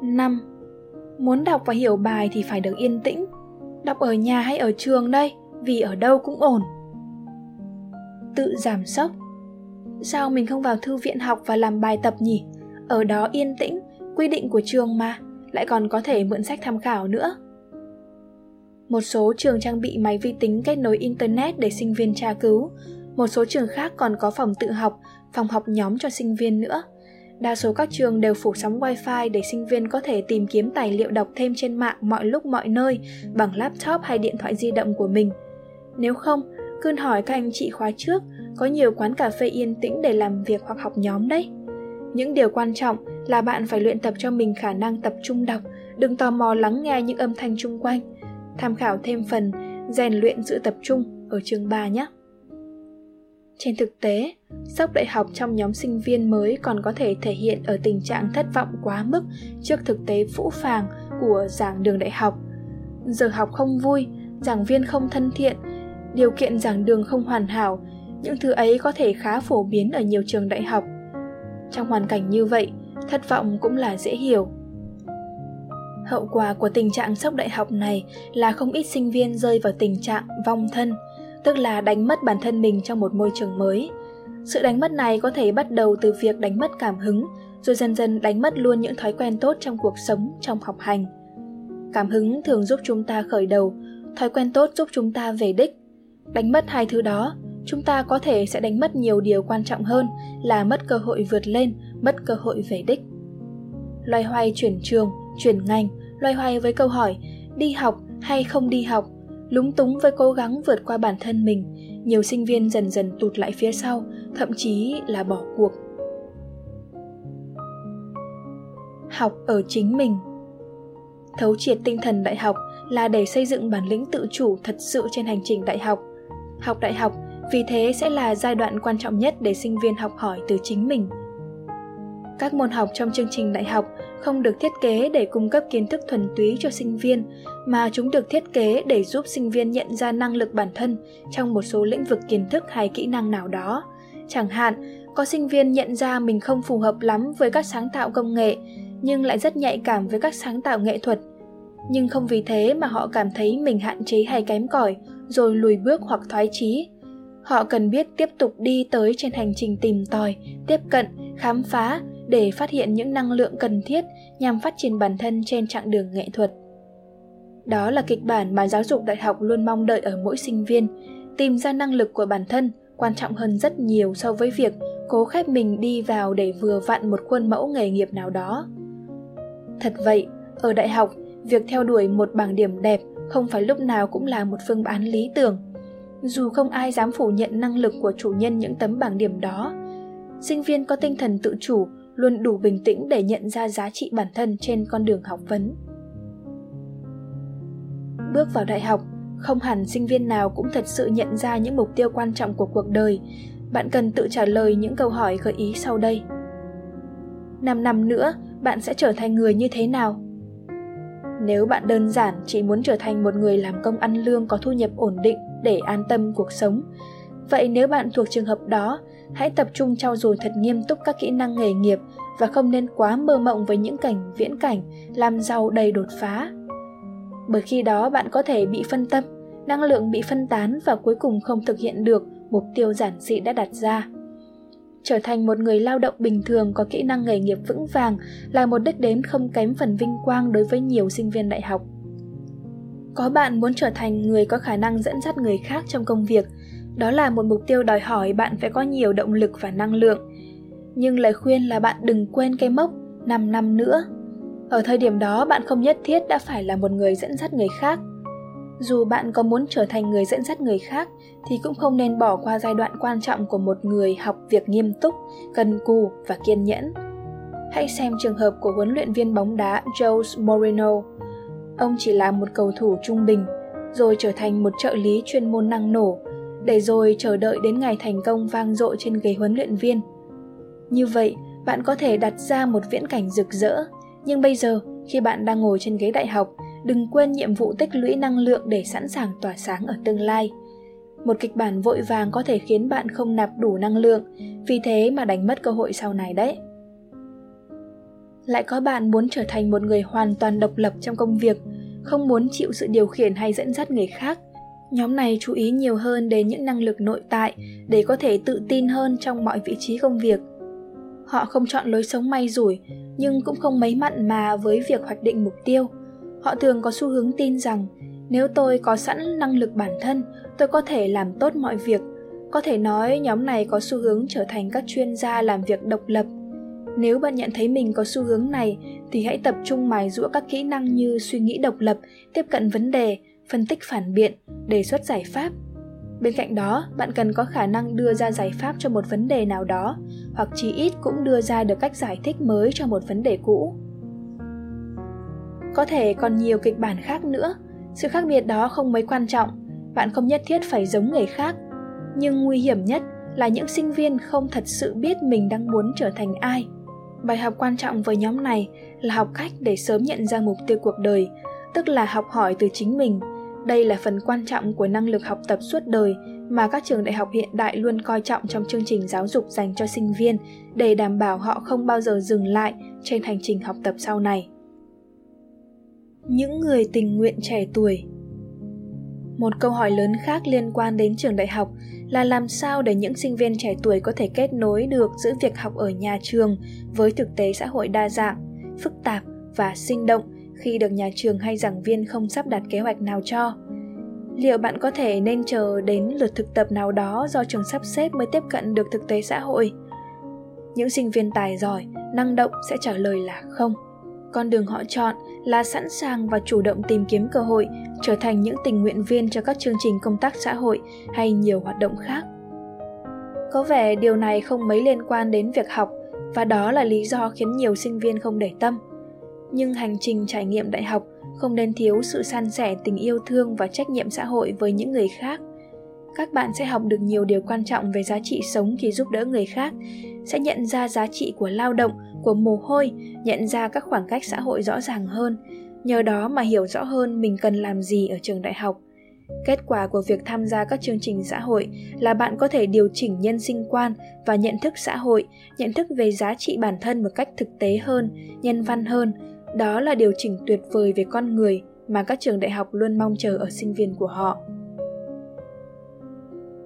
5. Muốn đọc và hiểu bài thì phải được yên tĩnh. Đọc ở nhà hay ở trường đây, vì ở đâu cũng ổn. Tự giảm sốc. Sao mình không vào thư viện học và làm bài tập nhỉ? Ở đó yên tĩnh, quy định của trường mà, lại còn có thể mượn sách tham khảo nữa. Một số trường trang bị máy vi tính kết nối Internet để sinh viên tra cứu. Một số trường khác còn có phòng tự học, phòng học nhóm cho sinh viên nữa. Đa số các trường đều phủ sóng Wi-Fi để sinh viên có thể tìm kiếm tài liệu đọc thêm trên mạng mọi lúc mọi nơi bằng laptop hay điện thoại di động của mình. Nếu không, cứ hỏi các anh chị khóa trước, có nhiều quán cà phê yên tĩnh để làm việc hoặc học nhóm đấy. Những điều quan trọng là bạn phải luyện tập cho mình khả năng tập trung đọc, đừng tò mò lắng nghe những âm thanh xung quanh. Tham khảo thêm phần rèn luyện sự tập trung ở chương 3 nhé. Trên thực tế, sốc đại học trong nhóm sinh viên mới còn có thể thể hiện ở tình trạng thất vọng quá mức trước thực tế phũ phàng của giảng đường đại học. Giờ học không vui, giảng viên không thân thiện, điều kiện giảng đường không hoàn hảo, những thứ ấy có thể khá phổ biến ở nhiều trường đại học. Trong hoàn cảnh như vậy, thất vọng cũng là dễ hiểu. Hậu quả của tình trạng sốc đại học này là không ít sinh viên rơi vào tình trạng vong thân, tức là đánh mất bản thân mình trong một môi trường mới. Sự đánh mất này có thể bắt đầu từ việc đánh mất cảm hứng, rồi dần dần đánh mất luôn những thói quen tốt trong cuộc sống, trong học hành. Cảm hứng thường giúp chúng ta khởi đầu, thói quen tốt giúp chúng ta về đích. Đánh mất hai thứ đó, chúng ta có thể sẽ đánh mất nhiều điều quan trọng hơn là mất cơ hội vượt lên, mất cơ hội về đích. Loay hoay chuyển trường, chuyển ngành, loay hoay với câu hỏi đi học hay không đi học, lúng túng với cố gắng vượt qua bản thân mình, nhiều sinh viên dần dần tụt lại phía sau, thậm chí là bỏ cuộc. Học ở chính mình. Thấu triệt tinh thần đại học là để xây dựng bản lĩnh tự chủ thật sự trên hành trình đại học. Học đại học vì thế sẽ là giai đoạn quan trọng nhất để sinh viên học hỏi từ chính mình. Các môn học trong chương trình đại học không được thiết kế để cung cấp kiến thức thuần túy cho sinh viên, mà chúng được thiết kế để giúp sinh viên nhận ra năng lực bản thân trong một số lĩnh vực kiến thức hay kỹ năng nào đó. Chẳng hạn, có sinh viên nhận ra mình không phù hợp lắm với các sáng tạo công nghệ, nhưng lại rất nhạy cảm với các sáng tạo nghệ thuật. Nhưng không vì thế mà họ cảm thấy mình hạn chế hay kém cỏi, rồi lùi bước hoặc thoái chí. Họ cần biết tiếp tục đi tới trên hành trình tìm tòi, tiếp cận, khám phá để phát hiện những năng lượng cần thiết nhằm phát triển bản thân trên chặng đường nghệ thuật. Đó là kịch bản mà giáo dục đại học luôn mong đợi ở mỗi sinh viên, tìm ra năng lực của bản thân quan trọng hơn rất nhiều so với việc cố khép mình đi vào để vừa vặn một khuôn mẫu nghề nghiệp nào đó. Thật vậy, ở đại học, việc theo đuổi một bảng điểm đẹp không phải lúc nào cũng là một phương án lý tưởng. Dù không ai dám phủ nhận năng lực của chủ nhân những tấm bảng điểm đó, sinh viên có tinh thần tự chủ luôn đủ bình tĩnh để nhận ra giá trị bản thân trên con đường học vấn. Bước vào đại học, không hẳn sinh viên nào cũng thật sự nhận ra những mục tiêu quan trọng của cuộc đời. Bạn cần tự trả lời những câu hỏi gợi ý sau đây. 5 năm nữa, bạn sẽ trở thành người như thế nào? Nếu bạn đơn giản chỉ muốn trở thành một người làm công ăn lương có thu nhập ổn định để an tâm cuộc sống, vậy nếu bạn thuộc trường hợp đó, hãy tập trung trau dồi thật nghiêm túc các kỹ năng nghề nghiệp và không nên quá mơ mộng với những cảnh viễn cảnh làm giàu đầy đột phá. Bởi khi đó bạn có thể bị phân tâm, năng lượng bị phân tán và cuối cùng không thực hiện được mục tiêu giản dị đã đặt ra. Trở thành một người lao động bình thường có kỹ năng nghề nghiệp vững vàng là một đích đến không kém phần vinh quang đối với nhiều sinh viên đại học. Có bạn muốn trở thành người có khả năng dẫn dắt người khác trong công việc, đó là một mục tiêu đòi hỏi bạn phải có nhiều động lực và năng lượng. Nhưng lời khuyên là bạn đừng quên cái mốc 5 năm nữa. Ở thời điểm đó bạn không nhất thiết đã phải là một người dẫn dắt người khác. Dù bạn có muốn trở thành người dẫn dắt người khác thì cũng không nên bỏ qua giai đoạn quan trọng của một người học việc nghiêm túc, cần cù và kiên nhẫn. Hãy xem trường hợp của huấn luyện viên bóng đá Jose Mourinho. Ông chỉ là một cầu thủ trung bình, rồi trở thành một trợ lý chuyên môn năng nổ, để rồi chờ đợi đến ngày thành công vang dội trên ghế huấn luyện viên. Như vậy, bạn có thể đặt ra một viễn cảnh rực rỡ, nhưng bây giờ, khi bạn đang ngồi trên ghế đại học, đừng quên nhiệm vụ tích lũy năng lượng để sẵn sàng tỏa sáng ở tương lai. Một kịch bản vội vàng có thể khiến bạn không nạp đủ năng lượng, vì thế mà đánh mất cơ hội sau này đấy. Lại có bạn muốn trở thành một người hoàn toàn độc lập trong công việc, không muốn chịu sự điều khiển hay dẫn dắt người khác. Nhóm này chú ý nhiều hơn đến những năng lực nội tại để có thể tự tin hơn trong mọi vị trí công việc. Họ không chọn lối sống may rủi, nhưng cũng không mấy mặn mà với việc hoạch định mục tiêu. Họ thường có xu hướng tin rằng, nếu tôi có sẵn năng lực bản thân, tôi có thể làm tốt mọi việc. Có thể nói nhóm này có xu hướng trở thành các chuyên gia làm việc độc lập. Nếu bạn nhận thấy mình có xu hướng này, thì hãy tập trung mài giũa các kỹ năng như suy nghĩ độc lập, tiếp cận vấn đề, phân tích phản biện, đề xuất giải pháp. Bên cạnh đó, bạn cần có khả năng đưa ra giải pháp cho một vấn đề nào đó, hoặc chí ít cũng đưa ra được cách giải thích mới cho một vấn đề cũ. Có thể còn nhiều kịch bản khác nữa, sự khác biệt đó không mấy quan trọng, bạn không nhất thiết phải giống người khác. Nhưng nguy hiểm nhất là những sinh viên không thật sự biết mình đang muốn trở thành ai. Bài học quan trọng với nhóm này là học cách để sớm nhận ra mục tiêu cuộc đời, tức là học hỏi từ chính mình. Đây là phần quan trọng của năng lực học tập suốt đời mà các trường đại học hiện đại luôn coi trọng trong chương trình giáo dục dành cho sinh viên để đảm bảo họ không bao giờ dừng lại trên hành trình học tập sau này. Những người tình nguyện trẻ tuổi. Một câu hỏi lớn khác liên quan đến trường đại học là làm sao để những sinh viên trẻ tuổi có thể kết nối được giữa việc học ở nhà trường với thực tế xã hội đa dạng, phức tạp và sinh động khi được nhà trường hay giảng viên không sắp đặt kế hoạch nào cho. Liệu bạn có thể nên chờ đến lượt thực tập nào đó do trường sắp xếp mới tiếp cận được thực tế xã hội? Những sinh viên tài giỏi, năng động sẽ trả lời là không. Con đường họ chọn là sẵn sàng và chủ động tìm kiếm cơ hội, trở thành những tình nguyện viên cho các chương trình công tác xã hội hay nhiều hoạt động khác. Có vẻ điều này không mấy liên quan đến việc học, và đó là lý do khiến nhiều sinh viên không để tâm. Nhưng hành trình trải nghiệm đại học không nên thiếu sự san sẻ tình yêu thương và trách nhiệm xã hội với những người khác. Các bạn sẽ học được nhiều điều quan trọng về giá trị sống khi giúp đỡ người khác, sẽ nhận ra giá trị của lao động của mồ hôi, nhận ra các khoảng cách xã hội rõ ràng hơn, nhờ đó mà hiểu rõ hơn mình cần làm gì ở trường đại học. Kết quả của việc tham gia các chương trình xã hội là bạn có thể điều chỉnh nhân sinh quan và nhận thức xã hội, nhận thức về giá trị bản thân một cách thực tế hơn, nhân văn hơn. Đó là điều chỉnh tuyệt vời về con người mà các trường đại học luôn mong chờ ở sinh viên của họ.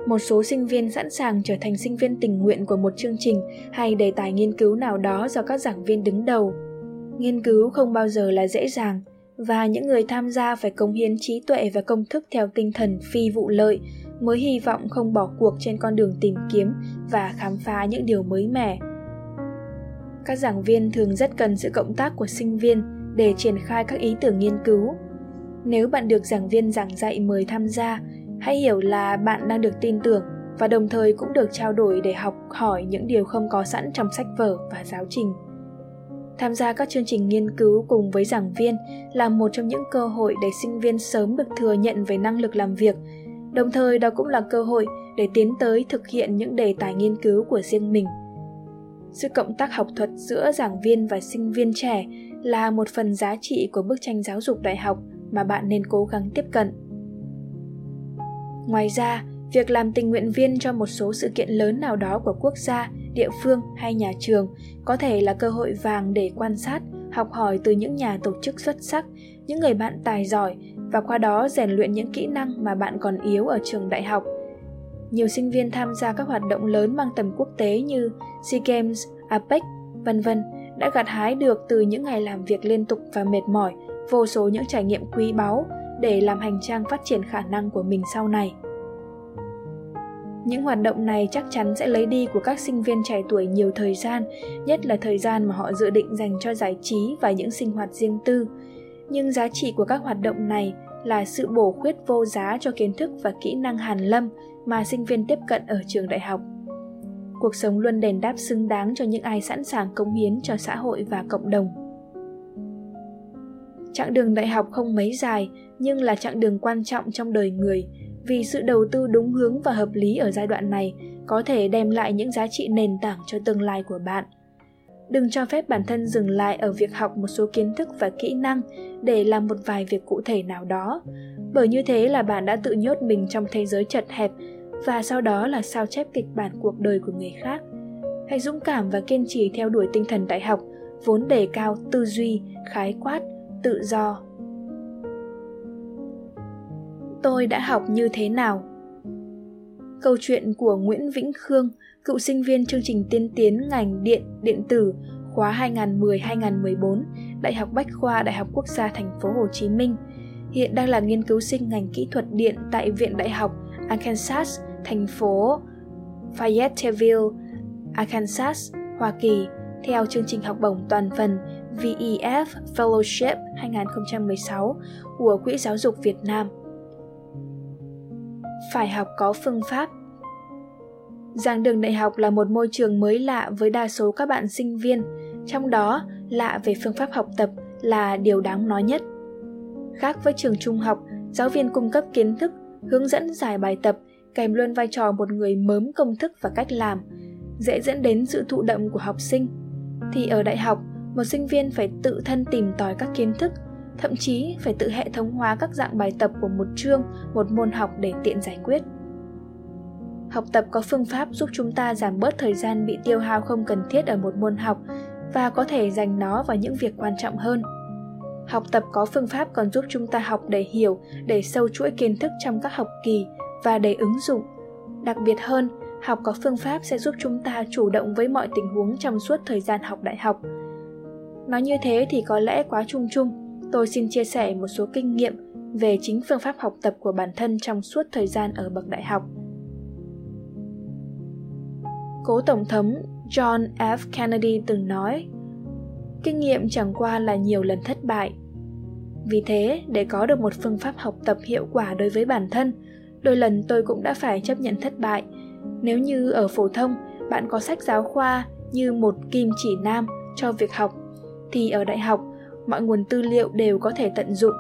Một số sinh viên sẵn sàng trở thành sinh viên tình nguyện của một chương trình hay đề tài nghiên cứu nào đó do các giảng viên đứng đầu. Nghiên cứu không bao giờ là dễ dàng, và những người tham gia phải cống hiến trí tuệ và công thức theo tinh thần phi vụ lợi mới hy vọng không bỏ cuộc trên con đường tìm kiếm và khám phá những điều mới mẻ. Các giảng viên thường rất cần sự cộng tác của sinh viên để triển khai các ý tưởng nghiên cứu. Nếu bạn được giảng viên giảng dạy mời tham gia, hãy hiểu là bạn đang được tin tưởng và đồng thời cũng được trao đổi để học hỏi những điều không có sẵn trong sách vở và giáo trình. Tham gia các chương trình nghiên cứu cùng với giảng viên là một trong những cơ hội để sinh viên sớm được thừa nhận về năng lực làm việc, đồng thời đó cũng là cơ hội để tiến tới thực hiện những đề tài nghiên cứu của riêng mình. Sự cộng tác học thuật giữa giảng viên và sinh viên trẻ là một phần giá trị của bức tranh giáo dục đại học mà bạn nên cố gắng tiếp cận. Ngoài ra, việc làm tình nguyện viên cho một số sự kiện lớn nào đó của quốc gia, địa phương hay nhà trường có thể là cơ hội vàng để quan sát, học hỏi từ những nhà tổ chức xuất sắc, những người bạn tài giỏi và qua đó rèn luyện những kỹ năng mà bạn còn yếu ở trường đại học. Nhiều sinh viên tham gia các hoạt động lớn mang tầm quốc tế như SEA Games, APEC, v.v. đã gặt hái được từ những ngày làm việc liên tục và mệt mỏi vô số những trải nghiệm quý báu để làm hành trang phát triển khả năng của mình sau này. Những hoạt động này chắc chắn sẽ lấy đi của các sinh viên trẻ tuổi nhiều thời gian, nhất là thời gian mà họ dự định dành cho giải trí và những sinh hoạt riêng tư. Nhưng giá trị của các hoạt động này là sự bổ khuyết vô giá cho kiến thức và kỹ năng hàn lâm mà sinh viên tiếp cận ở trường đại học. Cuộc sống luôn đền đáp xứng đáng cho những ai sẵn sàng cống hiến cho xã hội và cộng đồng. Chặng đường đại học không mấy dài, nhưng là chặng đường quan trọng trong đời người, vì sự đầu tư đúng hướng và hợp lý ở giai đoạn này có thể đem lại những giá trị nền tảng cho tương lai của bạn. Đừng cho phép bản thân dừng lại ở việc học một số kiến thức và kỹ năng để làm một vài việc cụ thể nào đó, bởi như thế là bạn đã tự nhốt mình trong thế giới chật hẹp và sau đó là sao chép kịch bản cuộc đời của người khác. Hãy dũng cảm và kiên trì theo đuổi tinh thần đại học, vốn đề cao tư duy, khái quát, tự do. Tôi đã học như thế nào? Câu chuyện của Nguyễn Vĩnh Khương, cựu sinh viên chương trình tiên tiến ngành điện, điện tử, khóa 2010-2014, Đại học Bách Khoa, Đại học Quốc gia Thành phố Hồ Chí Minh, hiện đang là nghiên cứu sinh ngành kỹ thuật điện tại Viện Đại học Arkansas, thành phố Fayetteville, Arkansas, Hoa Kỳ, theo chương trình học bổng toàn phần VEF Fellowship 2016 của Quỹ Giáo dục Việt Nam. Phải học có phương pháp. Giảng đường đại học là một môi trường mới lạ với đa số các bạn sinh viên, trong đó lạ về phương pháp học tập là điều đáng nói nhất. Khác với trường trung học, giáo viên cung cấp kiến thức, hướng dẫn giải bài tập, kèm luôn vai trò một người mớm công thức và cách làm, dễ dẫn đến sự thụ động của học sinh. Thì ở đại học, một sinh viên phải tự thân tìm tòi các kiến thức, thậm chí phải tự hệ thống hóa các dạng bài tập của một chương, một môn học để tiện giải quyết. Học tập có phương pháp giúp chúng ta giảm bớt thời gian bị tiêu hao không cần thiết ở một môn học và có thể dành nó vào những việc quan trọng hơn. Học tập có phương pháp còn giúp chúng ta học để hiểu, để sâu chuỗi kiến thức trong các học kỳ và để ứng dụng. Đặc biệt hơn, học có phương pháp sẽ giúp chúng ta chủ động với mọi tình huống trong suốt thời gian học đại học. Nói như thế thì có lẽ quá chung chung. Tôi xin chia sẻ một số kinh nghiệm về chính phương pháp học tập của bản thân trong suốt thời gian ở bậc đại học. Cố Tổng thống John F. Kennedy từng nói, kinh nghiệm chẳng qua là nhiều lần thất bại. Vì thế, để có được một phương pháp học tập hiệu quả đối với bản thân, đôi lần tôi cũng đã phải chấp nhận thất bại. Nếu như ở phổ thông, bạn có sách giáo khoa như một kim chỉ nam cho việc học, thì ở đại học, mọi nguồn tư liệu đều có thể tận dụng.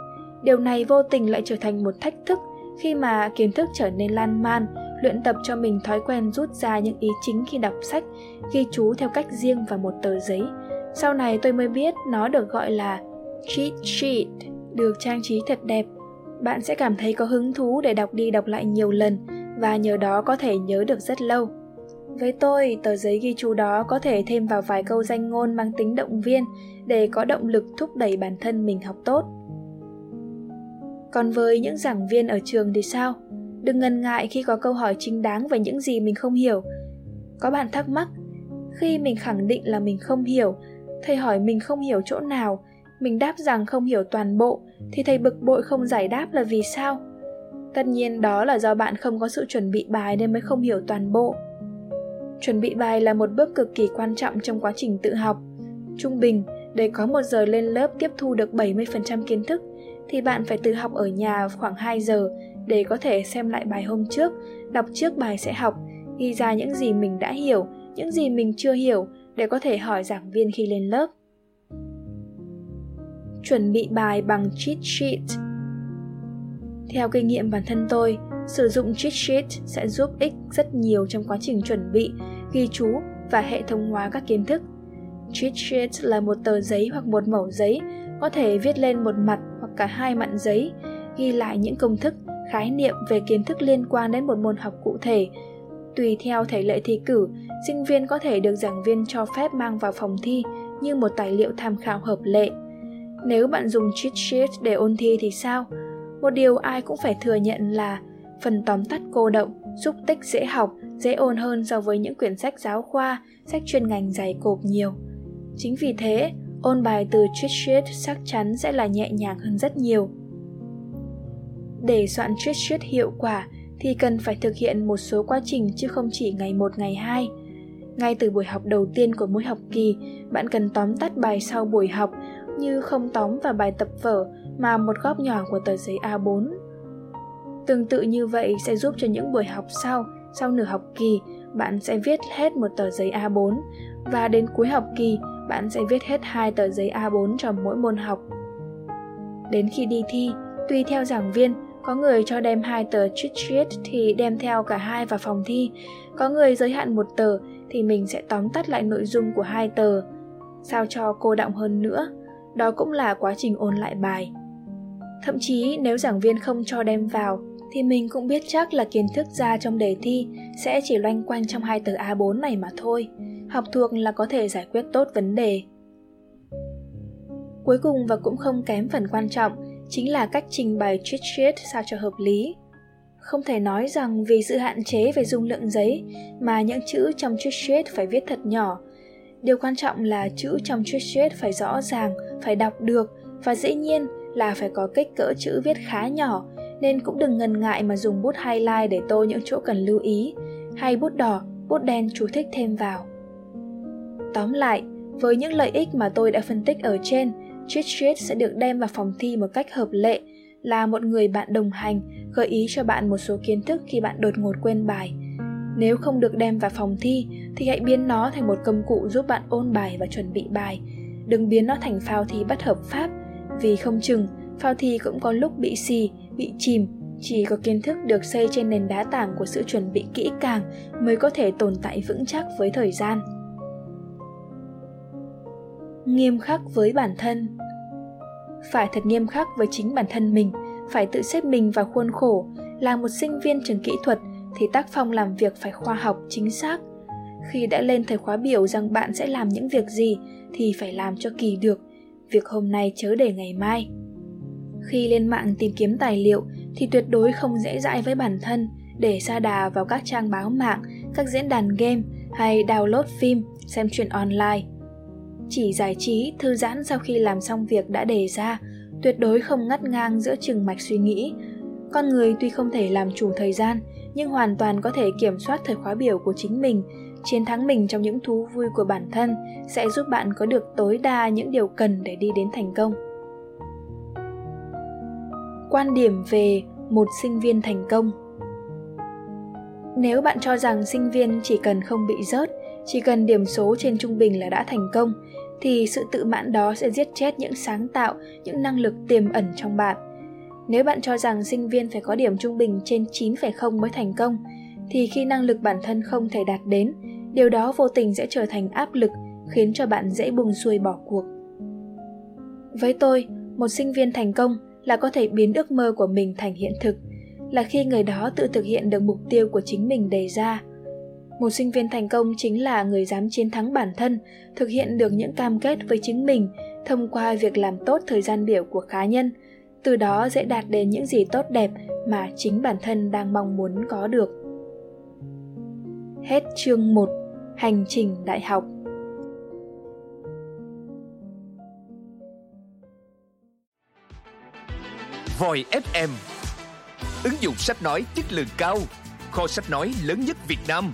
Điều này vô tình lại trở thành một thách thức khi mà kiến thức trở nên lan man, luyện tập cho mình thói quen rút ra những ý chính khi đọc sách, ghi chú theo cách riêng vào một tờ giấy, Sau này tôi mới biết nó được gọi là cheat sheet, được trang trí thật đẹp. Bạn sẽ cảm thấy có hứng thú để đọc đi đọc lại nhiều lần và nhờ đó có thể nhớ được rất lâu. Với tôi, tờ giấy ghi chú đó có thể thêm vào vài câu danh ngôn mang tính động viên để có động lực thúc đẩy bản thân mình học tốt. Còn với những giảng viên ở trường thì sao? Đừng ngần ngại khi có câu hỏi chính đáng về những gì mình không hiểu. Có bạn thắc mắc, khi mình khẳng định là mình không hiểu, thầy hỏi mình không hiểu chỗ nào, mình đáp rằng không hiểu toàn bộ, thì thầy bực bội không giải đáp là vì sao? Tất nhiên đó là do bạn không có sự chuẩn bị bài nên mới không hiểu toàn bộ. Chuẩn bị bài là một bước cực kỳ quan trọng trong quá trình tự học. Trung bình, để có 1 giờ lên lớp tiếp thu được 70% kiến thức, thì bạn phải tự học ở nhà khoảng 2 giờ để có thể xem lại bài hôm trước, đọc trước bài sẽ học, ghi ra những gì mình đã hiểu, những gì mình chưa hiểu để có thể hỏi giảng viên khi lên lớp. Chuẩn bị bài bằng cheat sheet. Theo kinh nghiệm bản thân tôi, sử dụng cheat sheet sẽ giúp ích rất nhiều trong quá trình chuẩn bị, ghi chú và hệ thống hóa các kiến thức. Cheat sheet là một tờ giấy hoặc một mẩu giấy, có thể viết lên một mặt hoặc cả 2 mặt giấy, ghi lại những công thức, khái niệm về kiến thức liên quan đến một môn học cụ thể. Tùy theo thể lệ thi cử, sinh viên có thể được giảng viên cho phép mang vào phòng thi như một tài liệu tham khảo hợp lệ. Nếu bạn dùng cheat sheet để ôn thi thì sao? Một điều ai cũng phải thừa nhận là phần tóm tắt cô động, xúc tích dễ học, dễ ôn hơn so với những quyển sách giáo khoa, sách chuyên ngành dày cộp nhiều. Chính vì thế, ôn bài từ cheat sheet chắc chắn sẽ là nhẹ nhàng hơn rất nhiều. Để soạn cheat sheet hiệu quả thì cần phải thực hiện một số quá trình chứ không chỉ ngày 1, ngày 2. Ngay từ buổi học đầu tiên của mỗi học kỳ, bạn cần tóm tắt bài sau buổi học, như không tóm vào bài tập vở mà một góc nhỏ của tờ giấy A4. Tương tự như vậy sẽ giúp cho những buổi học sau nửa học kỳ, bạn sẽ viết hết một tờ giấy A4 và đến cuối học kỳ, bạn sẽ viết hết 2 tờ giấy A4 cho mỗi môn học. Đến khi đi thi, tùy theo giảng viên, có người cho đem 2 tờ cheat sheet thì đem theo cả 2 vào phòng thi, có người giới hạn 1 tờ thì mình sẽ tóm tắt lại nội dung của 2 tờ, sao cho cô đọng hơn nữa. Đó cũng là quá trình ôn lại bài. Thậm chí nếu giảng viên không cho đem vào thì mình cũng biết chắc là kiến thức ra trong đề thi sẽ chỉ loanh quanh trong 2 tờ A4 này mà thôi. Học thuộc là có thể giải quyết tốt vấn đề. Cuối cùng và cũng không kém phần quan trọng chính là cách trình bày cheat sheet sao cho hợp lý. Không thể nói rằng vì sự hạn chế về dung lượng giấy mà những chữ trong cheat sheet phải viết thật nhỏ. Điều quan trọng là chữ trong cheat sheet phải rõ ràng, phải đọc được và dĩ nhiên là phải có kích cỡ chữ viết khá nhỏ, nên cũng đừng ngần ngại mà dùng bút highlight để tô những chỗ cần lưu ý, hay bút đỏ, bút đen chú thích thêm vào. Tóm lại, với những lợi ích mà tôi đã phân tích ở trên, cheat sheet sẽ được đem vào phòng thi một cách hợp lệ, là một người bạn đồng hành, gợi ý cho bạn một số kiến thức khi bạn đột ngột quên bài. Nếu không được đem vào phòng thi thì hãy biến nó thành một công cụ giúp bạn ôn bài và chuẩn bị bài. Đừng biến nó thành phao thi bất hợp pháp, vì không chừng phao thi cũng có lúc bị xì, bị chìm. Chỉ có kiến thức được xây trên nền đá tảng của sự chuẩn bị kỹ càng mới có thể tồn tại vững chắc với thời gian. Nghiêm khắc với bản thân. Phải thật nghiêm khắc với chính bản thân mình, phải tự xếp mình vào khuôn khổ. Là một sinh viên trường kỹ thuật thì tác phong làm việc phải khoa học, chính xác. Khi đã lên thời khóa biểu rằng bạn sẽ làm những việc gì thì phải làm cho kỳ được, việc hôm nay chớ để ngày mai. Khi lên mạng tìm kiếm tài liệu thì tuyệt đối không dễ dãi với bản thân để sa đà vào các trang báo mạng, các diễn đàn game hay download phim, xem truyện online. Chỉ giải trí, thư giãn sau khi làm xong việc đã đề ra, tuyệt đối không ngắt ngang giữa chừng mạch suy nghĩ. Con người tuy không thể làm chủ thời gian, nhưng hoàn toàn có thể kiểm soát thời khóa biểu của chính mình. Chiến thắng mình trong những thú vui của bản thân sẽ giúp bạn có được tối đa những điều cần để đi đến thành công. Quan điểm về một sinh viên thành công. Nếu bạn cho rằng sinh viên chỉ cần không bị rớt, chỉ cần điểm số trên trung bình là đã thành công, thì sự tự mãn đó sẽ giết chết những sáng tạo, những năng lực tiềm ẩn trong bạn. Nếu bạn cho rằng sinh viên phải có điểm trung bình trên 9,0 mới thành công, thì khi năng lực bản thân không thể đạt đến, điều đó vô tình sẽ trở thành áp lực, khiến cho bạn dễ buông xuôi bỏ cuộc. Với tôi, một sinh viên thành công là có thể biến ước mơ của mình thành hiện thực, là khi người đó tự thực hiện được mục tiêu của chính mình đề ra. Một sinh viên thành công chính là người dám chiến thắng bản thân, thực hiện được những cam kết với chính mình thông qua việc làm tốt thời gian biểu của cá nhân, từ đó dễ đạt đến những gì tốt đẹp mà chính bản thân đang mong muốn có được. Hết chương 1. Hành trình đại học. Voiz FM, ứng dụng sách nói chất lượng cao, kho sách nói lớn nhất Việt Nam,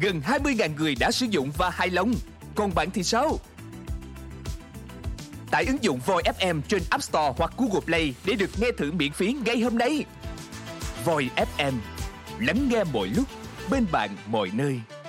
Gần 20.000 người đã sử dụng và hài lòng. Còn bạn thì sao? Tải ứng dụng Voiz FM trên App Store hoặc Google Play để được nghe thử miễn phí ngay hôm nay. Voiz FM, lắng nghe mọi lúc, bên bạn mọi nơi.